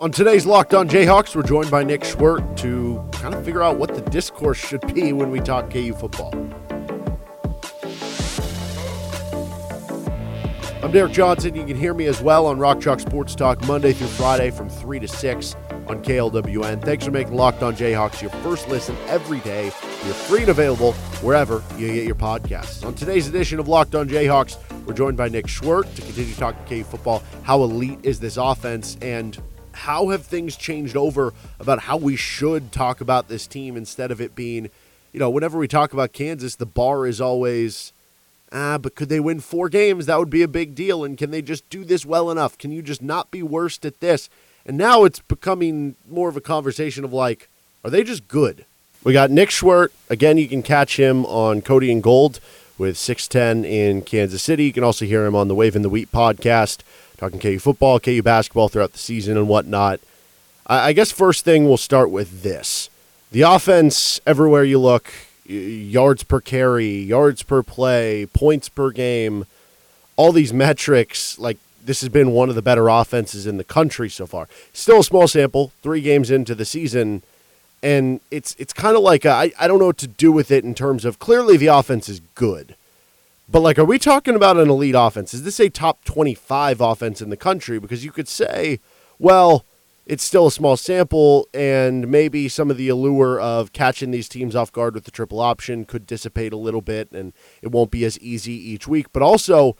On today's Locked On Jayhawks, we're joined by Nick Schwert to kind of figure out what the discourse should be when we talk KU football. I'm Derek Johnson. You can hear me as well on Rock Chalk Sports Talk Monday through Friday from 3 to 6 on KLWN. Thanks for making Locked On Jayhawks your first listen every day. You're free and available wherever you get your podcasts. On today's edition of Locked On Jayhawks, we're joined by Nick Schwert to continue talking KU football. How elite is this offense, and how have things changed over about how we should talk about this team instead of it being, you know, whenever we talk about Kansas, the bar is always, but could they win four games? That would be a big deal. And can they just do this well enough? Can you just not be worst at this? And now it's becoming more of a conversation of like, are they just good? We got Nick Schwert. Again, you can catch him on Cody and Gold with 610 in Kansas City. You can also hear him on the Wave in the Wheat podcast, talking KU football, KU basketball throughout the season and whatnot. I guess first thing we'll start with this. The offense, everywhere you look, yards per carry, yards per play, points per game, all these metrics, like this has been one of the better offenses in the country so far. Still a small sample, 3 games into the season, and it's kind of like I don't know what to do with it in terms of clearly the offense is good. But, like, are we talking about an elite offense? Is this a top 25 offense in the country? Because you could say, well, it's still a small sample, and maybe some of the allure of catching these teams off guard with the triple option could dissipate a little bit, and it won't be as easy each week. But also,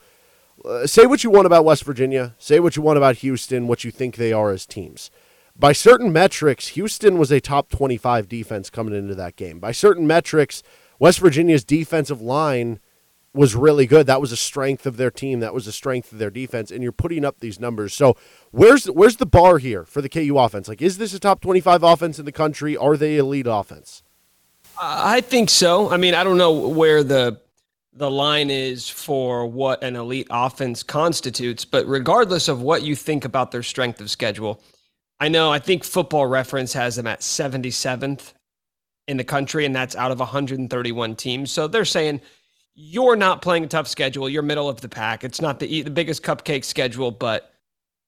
say what you want about West Virginia. Say what you want about Houston, what you think they are as teams. By certain metrics, Houston was a top 25 defense coming into that game. By certain metrics, West Virginia's defensive line was really good. That was a strength of their team. That was a strength of their defense, and you're putting up these numbers. So where's the bar here for the KU offense? Like, is this a top 25 offense in the country? Are they elite offense? I think so. I mean, I don't know where the line is for what an elite offense constitutes, but regardless of what you think about their strength of schedule, I think Football Reference has them at 77th in the country, and that's out of 131 teams. So they're saying, you're not playing a tough schedule. You're middle of the pack. It's not the biggest cupcake schedule, but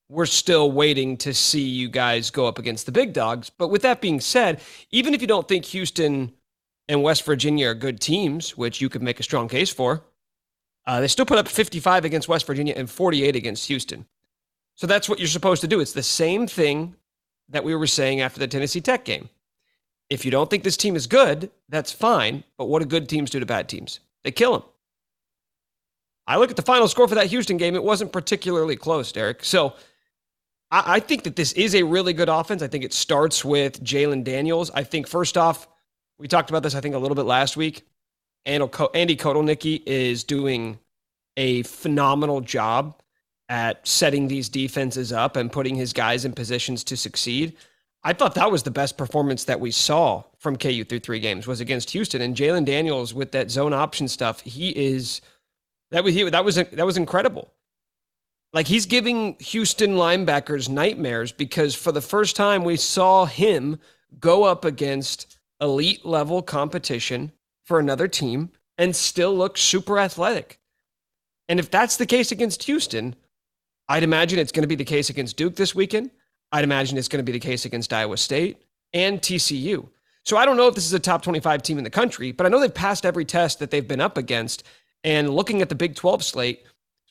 we're still waiting to see you guys go up against the big dogs. But with that being said, even if you don't think Houston and West Virginia are good teams, which you could make a strong case for, they still put up 55 against West Virginia and 48 against Houston. So that's what you're supposed to do. It's the same thing that we were saying after the Tennessee Tech game. If you don't think this team is good, that's fine. But what do good teams do to bad teams? They kill him. I look at the final score for that Houston game. It wasn't particularly close, Derek. So I think that this is a really good offense. I think it starts with Jalen Daniels. I think, first off, we talked about this, I think, a little bit last week. Andy Kotelnicki is doing a phenomenal job at setting these defenses up and putting his guys in positions to succeed. I thought that was the best performance that we saw from KU through 3 games was against Houston, and Jalen Daniels with that zone option stuff. That was incredible. Like, he's giving Houston linebackers nightmares, because for the first time we saw him go up against elite level competition for another team and still look super athletic. And if that's the case against Houston, I'd imagine it's going to be the case against Duke this weekend. I'd imagine it's going to be the case against Iowa State and TCU. So I don't know if this is a top 25 team in the country, but I know they've passed every test that they've been up against. And looking at the Big 12 slate,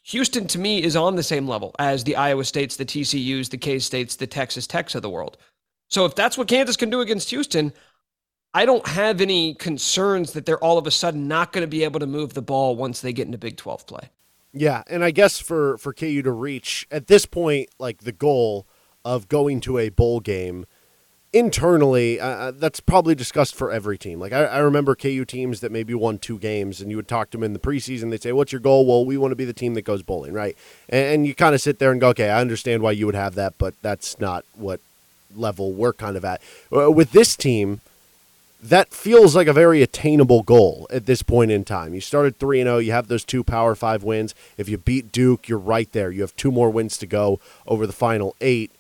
Houston, to me, is on the same level as the Iowa States, the TCUs, the K-States, the Texas Techs of the world. So if that's what Kansas can do against Houston, I don't have any concerns that they're all of a sudden not going to be able to move the ball once they get into Big 12 play. Yeah, and I guess for KU to reach, at this point, like, the goal of going to a bowl game internally, that's probably discussed for every team. Like, I remember KU teams that maybe won 2 games, and you would talk to them in the preseason. They'd say, what's your goal? Well, we want to be the team that goes bowling, right? And you kind of sit there and go, okay, I understand why you would have that, but that's not what level we're kind of at. With this team, that feels like a very attainable goal at this point in time. You started 3-0. You have those 2 Power 5 wins. If you beat Duke, you're right there. You have 2 more wins to go over the final 8.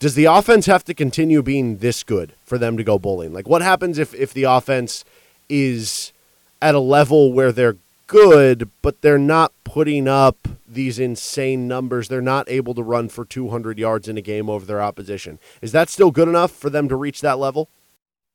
Does the offense have to continue being this good for them to go bowling? Like, what happens if the offense is at a level where they're good, but they're not putting up these insane numbers. They're not able to run for 200 yards in a game over their opposition. Is that still good enough for them to reach that level?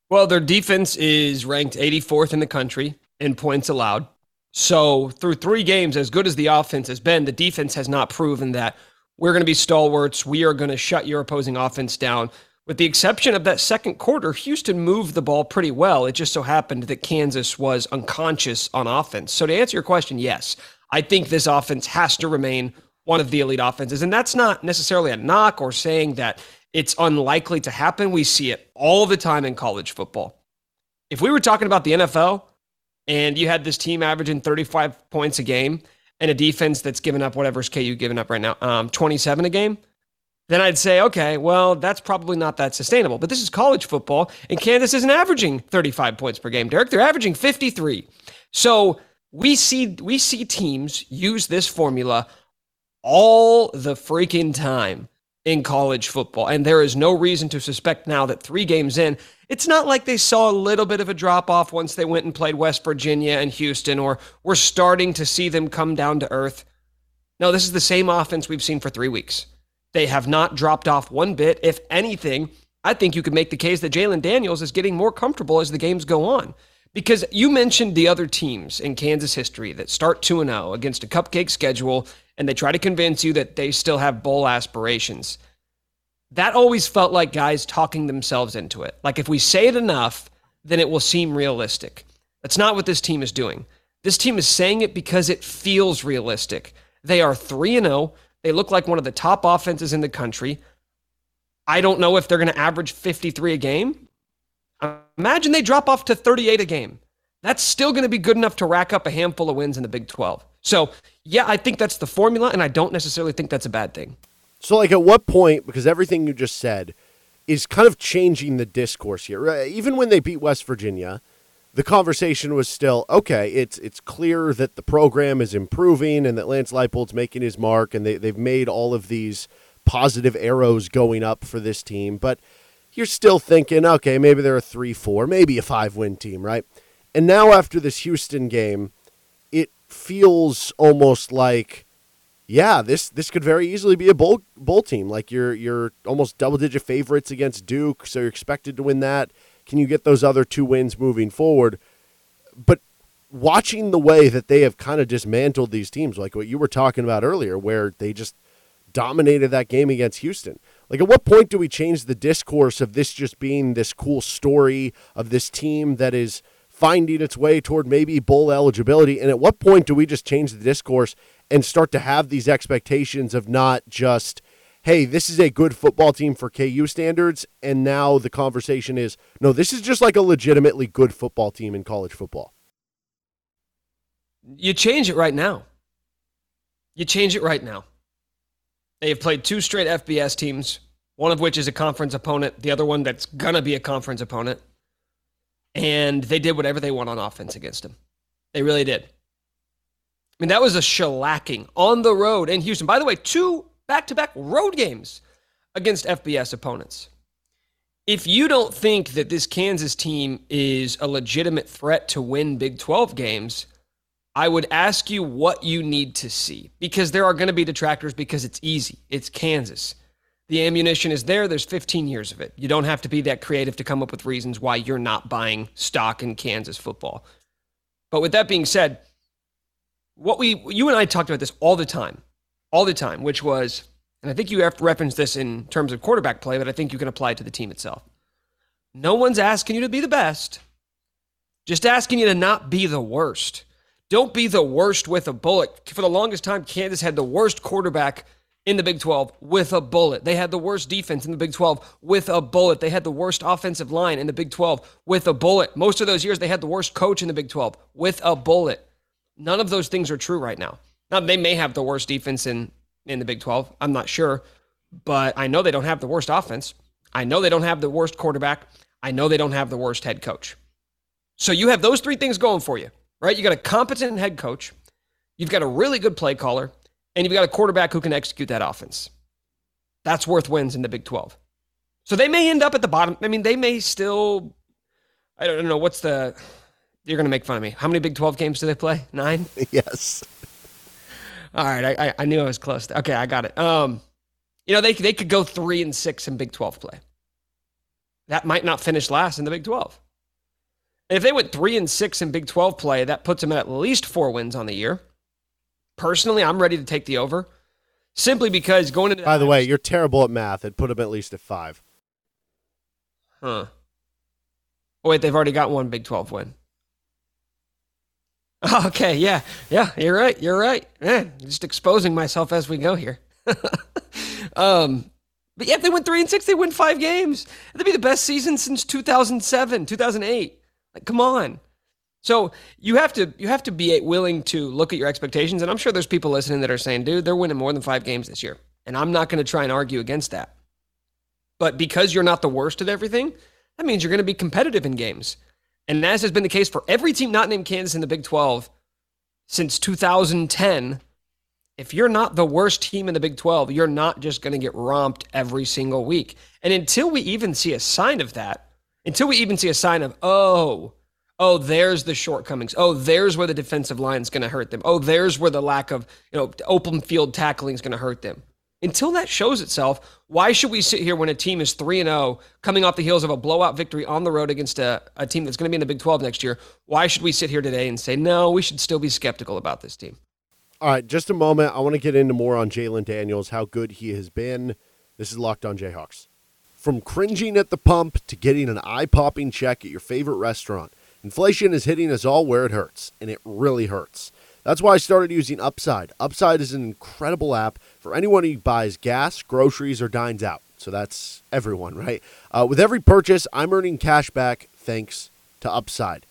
Well, their defense is ranked 84th in the country in points allowed. So through three games, as good as the offense has been, the defense has not proven that we're going to be stalwarts. We are going to shut your opposing offense down. With the exception of that second quarter, Houston moved the ball pretty well. It just so happened that Kansas was unconscious on offense. So to answer your question, yes, I think this offense has to remain one of the elite offenses. And that's not necessarily a knock or saying that it's unlikely to happen. We see it all the time in college football. If we were talking about the NFL and you had this team averaging 35 points a game and a defense that's given up whatever's KU giving up right now, 27 a game, then I'd say, okay, well, that's probably not that sustainable. But this is college football, and Kansas isn't averaging 35 points per game, Derek. They're averaging 53. So we see teams use this formula all the freaking time in college football, and there is no reason to suspect now that three games in, it's not like they saw a little bit of a drop-off once they went and played West Virginia and Houston, or we're starting to see them come down to earth. No, this is the same offense we've seen for 3 weeks. They have not dropped off one bit. If anything, I think you could make the case that Jalen Daniels is getting more comfortable as the games go on. Because you mentioned the other teams in Kansas history that start 2-0 against a cupcake schedule, and they try to convince you that they still have bowl aspirations. That always felt like guys talking themselves into it. Like, if we say it enough, then it will seem realistic. That's not what this team is doing. This team is saying it because it feels realistic. They are 3-0. They look like one of the top offenses in the country. I don't know if they're going to average 53 a game. Imagine they drop off to 38 a game. That's still going to be good enough to rack up a handful of wins in the Big 12. So, yeah, I think that's the formula, and I don't necessarily think that's a bad thing. So, like, at what point, because everything you just said is kind of changing the discourse here. Even when they beat West Virginia, the conversation was still, okay, it's clear that the program is improving and that Lance Leipold's making his mark, and they've made all of these positive arrows going up for this team. But you're still thinking, okay, maybe they're a 3-4, maybe a 5-win team, right? And now after this Houston game, it feels almost like, yeah, this could very easily be a bowl team. Like, you're almost double-digit favorites against Duke, so you're expected to win that. Can you get those other two wins moving forward? But watching the way that they have kind of dismantled these teams, like what you were talking about earlier, where they just dominated that game against Houston. Like, at what point do we change the discourse of this just being this cool story of this team that is finding its way toward maybe bowl eligibility? And at what point do we just change the discourse and start to have these expectations of not just, hey, this is a good football team for KU standards, and now the conversation is, no, this is just like a legitimately good football team in college football? You change it right now. They have played two straight FBS teams, one of which is a conference opponent, the other one that's going to be a conference opponent, and they did whatever they want on offense against them. They really did. I mean, that was a shellacking on the road in Houston. By the way, two back-to-back road games against FBS opponents. If you don't think that this Kansas team is a legitimate threat to win Big 12 games, I would ask you what you need to see, because there are going to be detractors because it's easy. It's Kansas. The ammunition is there. There's 15 years of it. You don't have to be that creative to come up with reasons why you're not buying stock in Kansas football. But with that being said, you and I talked about this all the time, which was, and I think you have to reference this in terms of quarterback play, but I think you can apply it to the team itself. No one's asking you to be the best, just asking you to not be the worst. Don't be the worst with a bullet. For the longest time, Kansas had the worst quarterback in the Big 12 with a bullet. They had the worst defense in the Big 12 with a bullet. They had the worst offensive line in the Big 12 with a bullet. Most of those years, they had the worst coach in the Big 12 with a bullet. None of those things are true right now. Now, they may have the worst defense in the Big 12. I'm not sure, but I know they don't have the worst offense. I know they don't have the worst quarterback. I know they don't have the worst head coach. So you have those three things going for you, right? You got a competent head coach, you've got a really good play caller, and you've got a quarterback who can execute that offense. That's worth wins in the Big 12. So they may end up at the bottom. I mean, they may still, I don't know, what's the... You're going to make fun of me. How many Big 12 games do they play? 9? Yes. All right. I knew I was close. Okay, I got it. You know, they could go 3-6 in Big 12 play. That might not finish last in the Big 12. And if they went 3-6 in Big 12 play, that puts them at least 4 wins on the year. Personally, I'm ready to take the over. Simply because going into that. By the way, you're terrible at math. It put them at least at 5. Huh. Oh, wait, they've already got one Big 12 win. Okay, yeah. Yeah, you're right. You're right. Man, just exposing myself as we go here. But yeah, if they went 3-6, they win 5 games. That'd be the best season since 2007, 2008. Like, come on. So you have to be willing to look at your expectations. And I'm sure there's people listening that are saying, dude, they're winning more than 5 games this year. And I'm not going to try and argue against that. But because you're not the worst at everything, that means you're going to be competitive in games. And as has been the case for every team not named Kansas in the Big 12 since 2010, if you're not the worst team in the Big 12, you're not just going to get romped every single week. And until we even see a sign of that, until we even see a sign of, oh, there's the shortcomings. Oh, there's where the defensive line is going to hurt them. Oh, there's where the lack of, open field tackling is going to hurt them. Until that shows itself, why should we sit here when a team is 3-0 coming off the heels of a blowout victory on the road against a team that's going to be in the Big 12 next year? Why should we sit here today and say, no, we should still be skeptical about this team? All right, just a moment. I want to get into more on Jalen Daniels, how good he has been. This is Locked On Jayhawks. From cringing at the pump to getting an eye-popping check at your favorite restaurant, inflation is hitting us all where it hurts, and it really hurts. That's why I started using Upside. Upside is an incredible app for anyone who buys gas, groceries, or dines out. So that's everyone, right? With every purchase, I'm earning cash back thanks to Upside.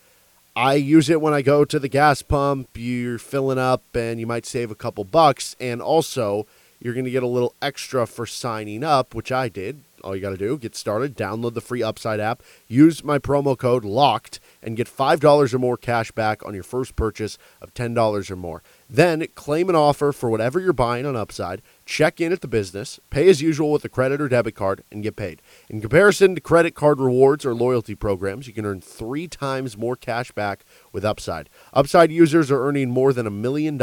I use it when I go to the gas pump. You're filling up, and you might save a couple bucks. And also, you're going to get a little extra for signing up, which I did. All you got to do, get started, download the free Upside app, use my promo code LOCKED, and get $5 or more cash back on your first purchase of $10 or more. Then claim an offer for whatever you're buying on Upside, check in at the business, pay as usual with a credit or debit card, and get paid. In comparison to credit card rewards or loyalty programs, you can earn 3 times more cash back with Upside. Upside users are earning more than $1 million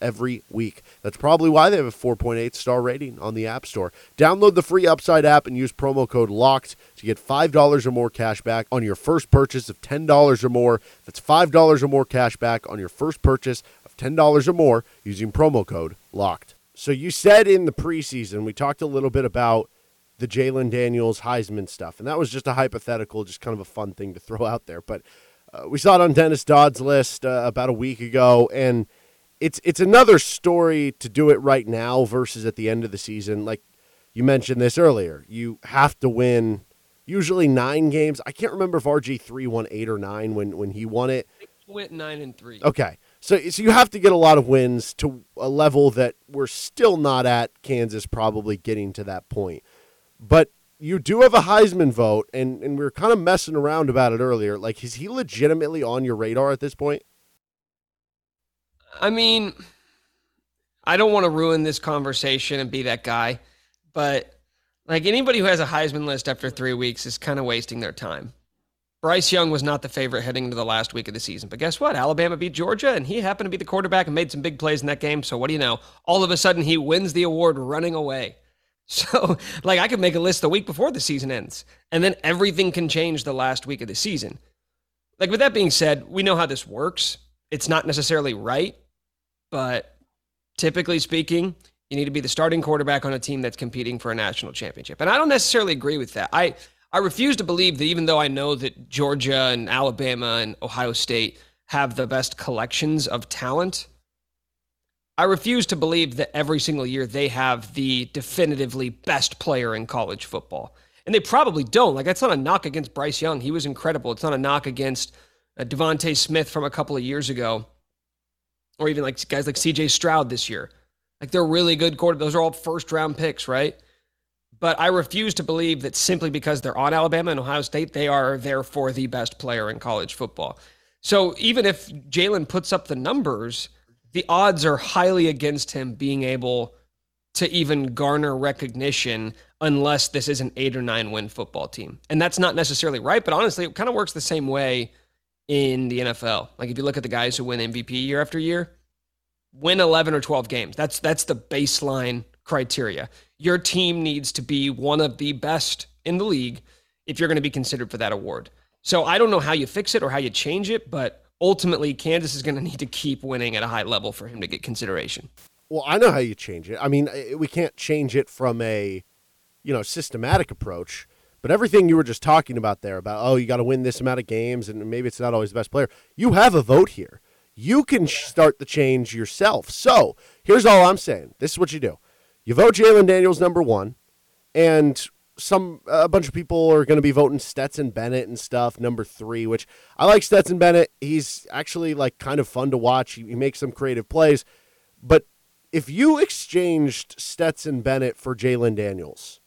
every week. That's probably why they have a 4.8 star rating on the App Store. Download the free Upside app and use promo code LOCKED to get $5 or more cash back on your first purchase of $10 or more. That's $5 or more cash back on your first purchase of $10 or more using promo code LOCKED. So you said in the preseason, we talked a little bit about the Jalen Daniels Heisman stuff, and that was just a hypothetical, just kind of a fun thing to throw out there. But we saw it on Dennis Dodd's list about a week ago, and it's another story to do it right now versus at the end of the season. Like you mentioned this earlier, you have to win usually 9 games. I can't remember if RG3 won 8 or 9 when he won it. He went 9-3. Okay. So you have to get a lot of wins to a level that we're still not at, Kansas probably getting to that point. But you do have a Heisman vote, and we were kind of messing around about it earlier. Like, is he legitimately on your radar at this point? I mean, I don't want to ruin this conversation and be that guy, but like anybody who has a Heisman list after 3 weeks is kind of wasting their time. Bryce Young was not the favorite heading into the last week of the season, but guess what? Alabama beat Georgia, and he happened to be the quarterback and made some big plays in that game, so what do you know? All of a sudden, he wins the award running away. So, like, I could make a list the week before the season ends, and then everything can change the last week of the season. Like, with that being said, we know how this works. It's not necessarily right, but typically speaking, you need to be the starting quarterback on a team that's competing for a national championship. And I don't necessarily agree with that. I refuse to believe that, even though I know that Georgia and Alabama and Ohio State have the best collections of talent, I refuse to believe that every single year they have the definitively best player in college football. And they probably don't. Like, that's not a knock against Bryce Young. He was incredible. It's not a knock against Devontae Smith from a couple of years ago, or even like guys like CJ Stroud this year. Like, they're really good quarterbacks. Those are all first-round picks, right? But I refuse to believe that simply because they're on Alabama and Ohio State, they are therefore the best player in college football. So even if Jalen puts up the numbers, the odds are highly against him being able to even garner recognition unless this is an 8 or 9 win football team. And that's not necessarily right, but honestly, it kind of works the same way in the NFL. Like if you look at the guys who win MVP year after year, win 11 or 12 games. That's the baseline criteria. Your team needs to be one of the best in the league if you're going to be considered for that award. So I don't know how you fix it or how you change it, but ultimately Kansas is going to need to keep winning at a high level for him to get consideration. Well, I know how you change it. I mean, we can't change it from a, systematic approach, but everything you were just talking about there about, oh, you got to win this amount of games and maybe it's not always the best player. You have a vote here. You can start the change yourself. So here's all I'm saying. This is what you do. You vote Jalen Daniels number one, and a bunch of people are going to be voting Stetson Bennett and stuff number three, which I like Stetson Bennett. He's actually like kind of fun to watch. He makes some creative plays, but if you exchanged Stetson Bennett for Jalen Daniels,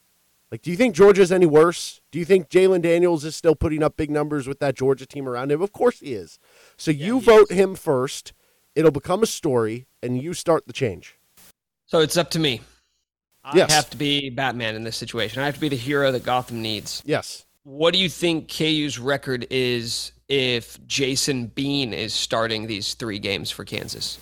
like, do you think Georgia's any worse? Do you think Jalen Daniels is still putting up big numbers with that Georgia team around him? Of course he is. So you vote him first. It'll become a story, and you start the change. So it's up to me. I have to be Batman in this situation. I have to be the hero that Gotham needs. Yes. What do you think KU's record is if Jason Bean is starting these three games for Kansas?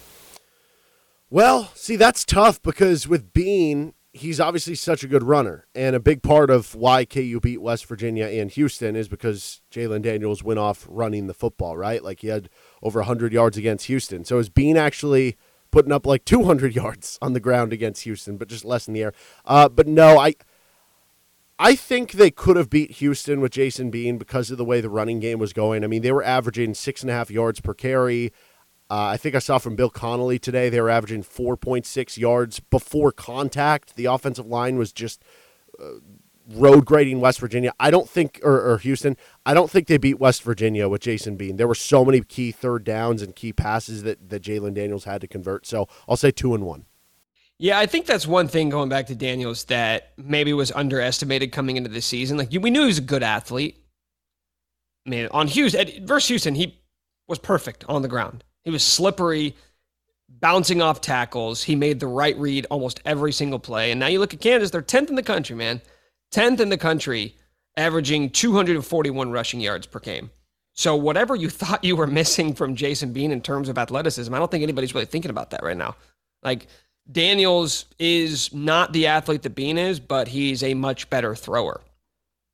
Well, see, that's tough because with Bean, he's obviously such a good runner. And a big part of why KU beat West Virginia and Houston is because Jalen Daniels went off running the football, right? Like he had over 100 yards against Houston. So is Bean actually putting up like 200 yards on the ground against Houston, but just less in the air. But no, I think they could have beat Houston with Jason Bean because of the way the running game was going. I mean, they were averaging 6.5 yards per carry. I think I saw from Bill Connolly today, they were averaging 4.6 yards before contact. The offensive line was just road grading West Virginia. I don't think, or Houston, I don't think they beat West Virginia with Jason Bean. There were so many key third downs and key passes that Jalen Daniels had to convert. So I'll say 2-1. Yeah, I think that's one thing going back to Daniels that maybe was underestimated coming into the season. Like we knew he was a good athlete. I mean, versus Houston, he was perfect on the ground. He was slippery, bouncing off tackles. He made the right read almost every single play. And now you look at Kansas, they're 10th in the country, man. 10th in the country, averaging 241 rushing yards per game. So whatever you thought you were missing from Jason Bean in terms of athleticism, I don't think anybody's really thinking about that right now. Like, Daniels is not the athlete that Bean is, but he's a much better thrower.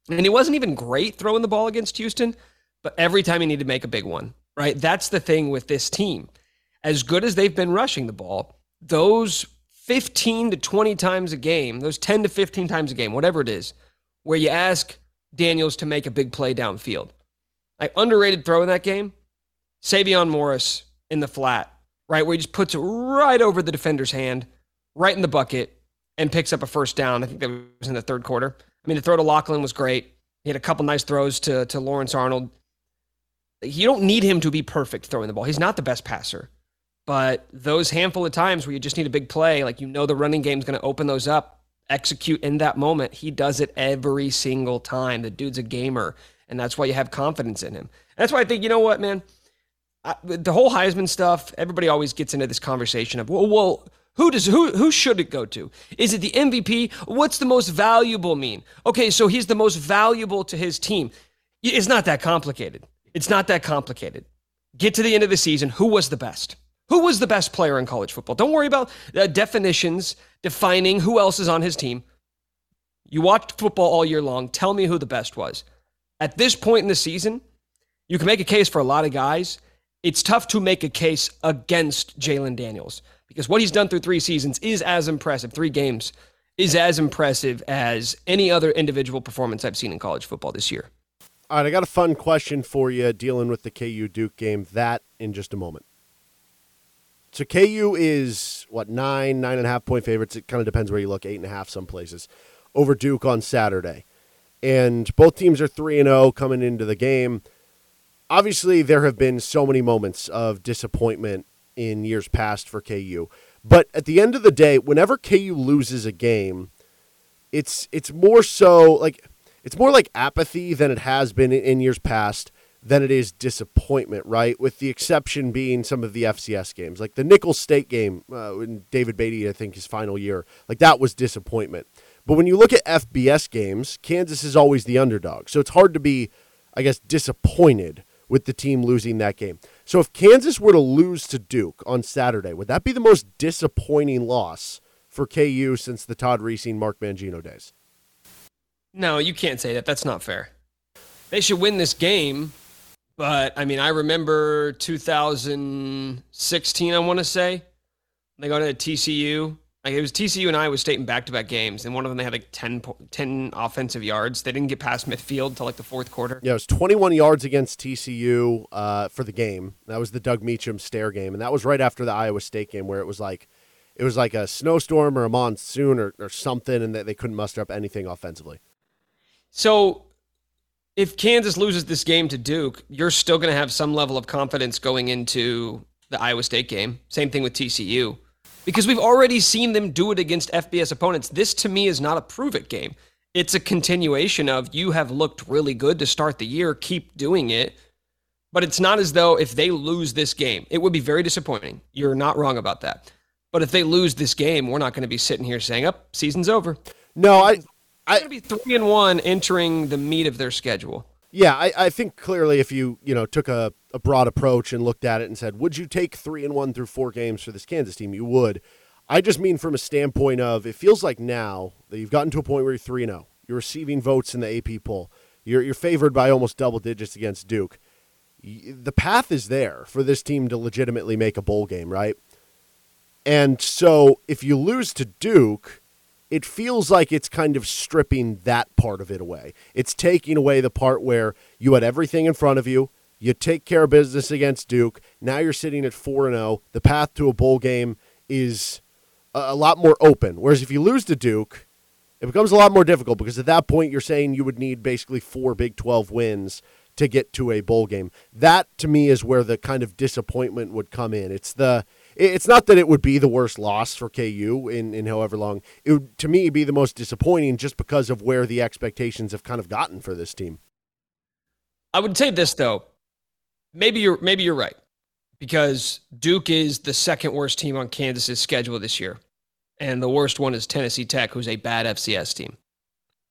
And he wasn't even great throwing the ball against Houston, but every time he needed to make a big one. Right? That's the thing with this team. As good as they've been rushing the ball, those 15 to 20 times a game, those 10 to 15 times a game, whatever it is, where you ask Daniels to make a big play downfield. Like underrated throw in that game, Savion Morris in the flat, right? Where he just puts it right over the defender's hand, right in the bucket, and picks up a first down. I think that was in the third quarter. I mean, the throw to Lachlan was great. He had a couple nice throws to Lawrence Arnold. You don't need him to be perfect throwing the ball. He's not the best passer. But those handful of times where you just need a big play, like the running game's going to open those up, execute in that moment, he does it every single time. The dude's a gamer, and that's why you have confidence in him. And that's why I think, the whole Heisman stuff, everybody always gets into this conversation of, well who should it go to? Is it the MVP? What's the most valuable mean? Okay, so he's the most valuable to his team. It's not that complicated. It's not that complicated. Get to the end of the season. Who was the best? Who was the best player in college football? Don't worry about the definitions, defining who else is on his team. You watched football all year long. Tell me who the best was. At this point in the season, you can make a case for a lot of guys. It's tough to make a case against Jalen Daniels because what he's done through three games, is as impressive as any other individual performance I've seen in college football this year. All right, I got a fun question for you dealing with the KU Duke game, that in just a moment. So KU is, 9.5 point favorites. It kind of depends where you look, 8.5 some places, over Duke on Saturday. And both teams are 3-0 coming into the game. Obviously, there have been so many moments of disappointment in years past for KU. But at the end of the day, whenever KU loses a game, it's more so like... It's more like apathy than it has been in years past than it is disappointment, right? With the exception being some of the FCS games, like the Nicholls State game in David Beatty, I think his final year, like that was disappointment. But when you look at FBS games, Kansas is always the underdog. So it's hard to be, I guess, disappointed with the team losing that game. So if Kansas were to lose to Duke on Saturday, would that be the most disappointing loss for KU since the Todd Reesing, Mark Mangino days? No, you can't say that. That's not fair. They should win this game, but, I mean, I remember 2016, I want to say. They got into TCU. Like, it was TCU and Iowa State in back-to-back games, and one of them they had like 10 offensive yards. They didn't get past midfield until like the fourth quarter. Yeah, it was 21 yards against TCU for the game. That was the Doug Meacham stare game, and that was right after the Iowa State game where it was like a snowstorm or a monsoon or something, and they couldn't muster up anything offensively. So if Kansas loses this game to Duke, you're still going to have some level of confidence going into the Iowa State game. Same thing with TCU. Because we've already seen them do it against FBS opponents. This, to me, is not a prove-it game. It's a continuation of you have looked really good to start the year, keep doing it. But it's not as though if they lose this game, it would be very disappointing. You're not wrong about that. But if they lose this game, we're not going to be sitting here saying, oh, season's over. No, I going to be 3-1 entering the meat of their schedule. Yeah, I think clearly if you took a broad approach and looked at it and said, would you take 3-1 through 4 games for this Kansas team? You would. I just mean from a standpoint of it feels like now that you've gotten to a point where you're 3-0. You're receiving votes in the AP poll. You're favored by almost double digits against Duke. The path is there for this team to legitimately make a bowl game, right? And so if you lose to Duke, it feels like it's kind of stripping that part of it away. It's taking away the part where you had everything in front of you. You take care of business against Duke. Now you're sitting at 4-0. The path to a bowl game is a lot more open. Whereas if you lose to Duke, it becomes a lot more difficult because at that point you're saying you would need basically 4 Big 12 wins to get to a bowl game. That, to me, is where the kind of disappointment would come in. It's not that it would be the worst loss for KU in however long. It would, to me, be the most disappointing just because of where the expectations have kind of gotten for this team. I would say this, though. Maybe you're right, because Duke is the second worst team on Kansas's schedule this year, and the worst one is Tennessee Tech, who's a bad FCS team.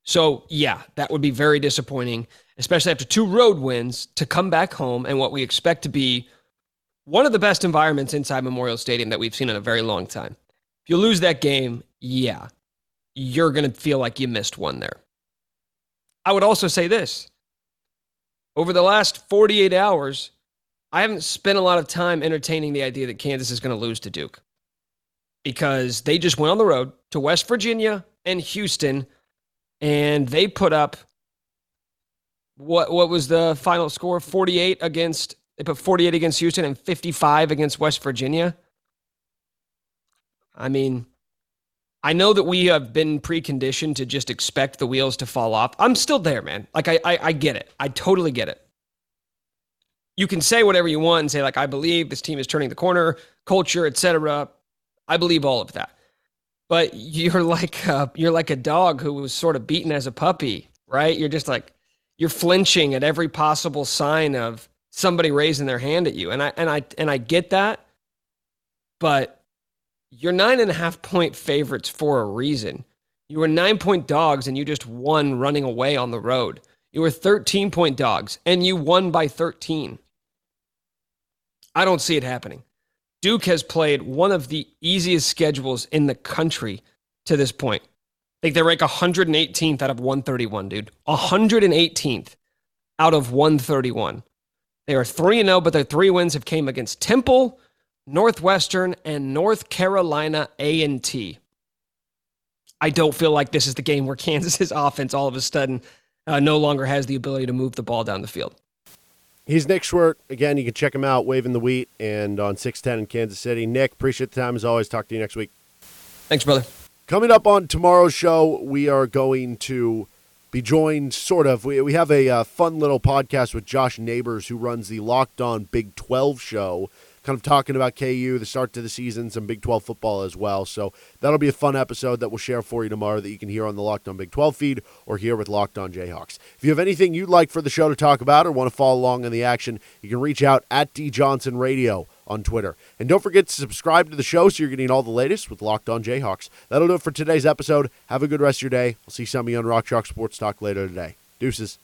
So, yeah, that would be very disappointing, especially after 2 road wins, to come back home and what we expect to be one of the best environments inside Memorial Stadium that we've seen in a very long time. If you lose that game, yeah, you're going to feel like you missed one there. I would also say this. Over the last 48 hours, I haven't spent a lot of time entertaining the idea that Kansas is going to lose to Duke, because they just went on the road to West Virginia and Houston, and they put up what was the final score? 48 against... They put 48 against Houston and 55 against West Virginia. I mean, I know that we have been preconditioned to just expect the wheels to fall off. I'm still there, man. Like, I get it. I totally get it. You can say whatever you want and say, like, I believe this team is turning the corner, culture, etc. I believe all of that. But you're like a dog who was sort of beaten as a puppy, right? You're just like, you're flinching at every possible sign of somebody raising their hand at you. And I get that, but you're 9.5-point favorites for a reason. You were 9-point dogs and you just won running away on the road. You were 13-point dogs and you won by 13. I don't see it happening. Duke has played one of the easiest schedules in the country to this point. I think they rank 118th out of 131, dude. 118th out of 131. They are 3-0, but their 3 wins have came against Temple, Northwestern, and North Carolina A&T. I don't feel like this is the game where Kansas's offense all of a sudden no longer has the ability to move the ball down the field. He's Nick Schwert. Again, you can check him out, Wave in the Wheat, and on 610 in Kansas City. Nick, appreciate the time as always. Talk to you next week. Thanks, brother. Coming up on tomorrow's show, we are going to be joined, sort of. We have a fun little podcast with Josh Neighbors, who runs the Locked On Big 12 show, kind of talking about KU, the start to the season, some Big 12 football as well. So that'll be a fun episode that we'll share for you tomorrow that you can hear on the Locked On Big 12 feed or here with Locked On Jayhawks. If you have anything you'd like for the show to talk about or want to follow along in the action, you can reach out at DJohnsonRadio on Twitter. And don't forget to subscribe to the show so you're getting all the latest with Locked On Jayhawks. That'll do it for today's episode. Have a good rest of your day. We'll see some of you on Rock Chalk Sports Talk later today. Deuces.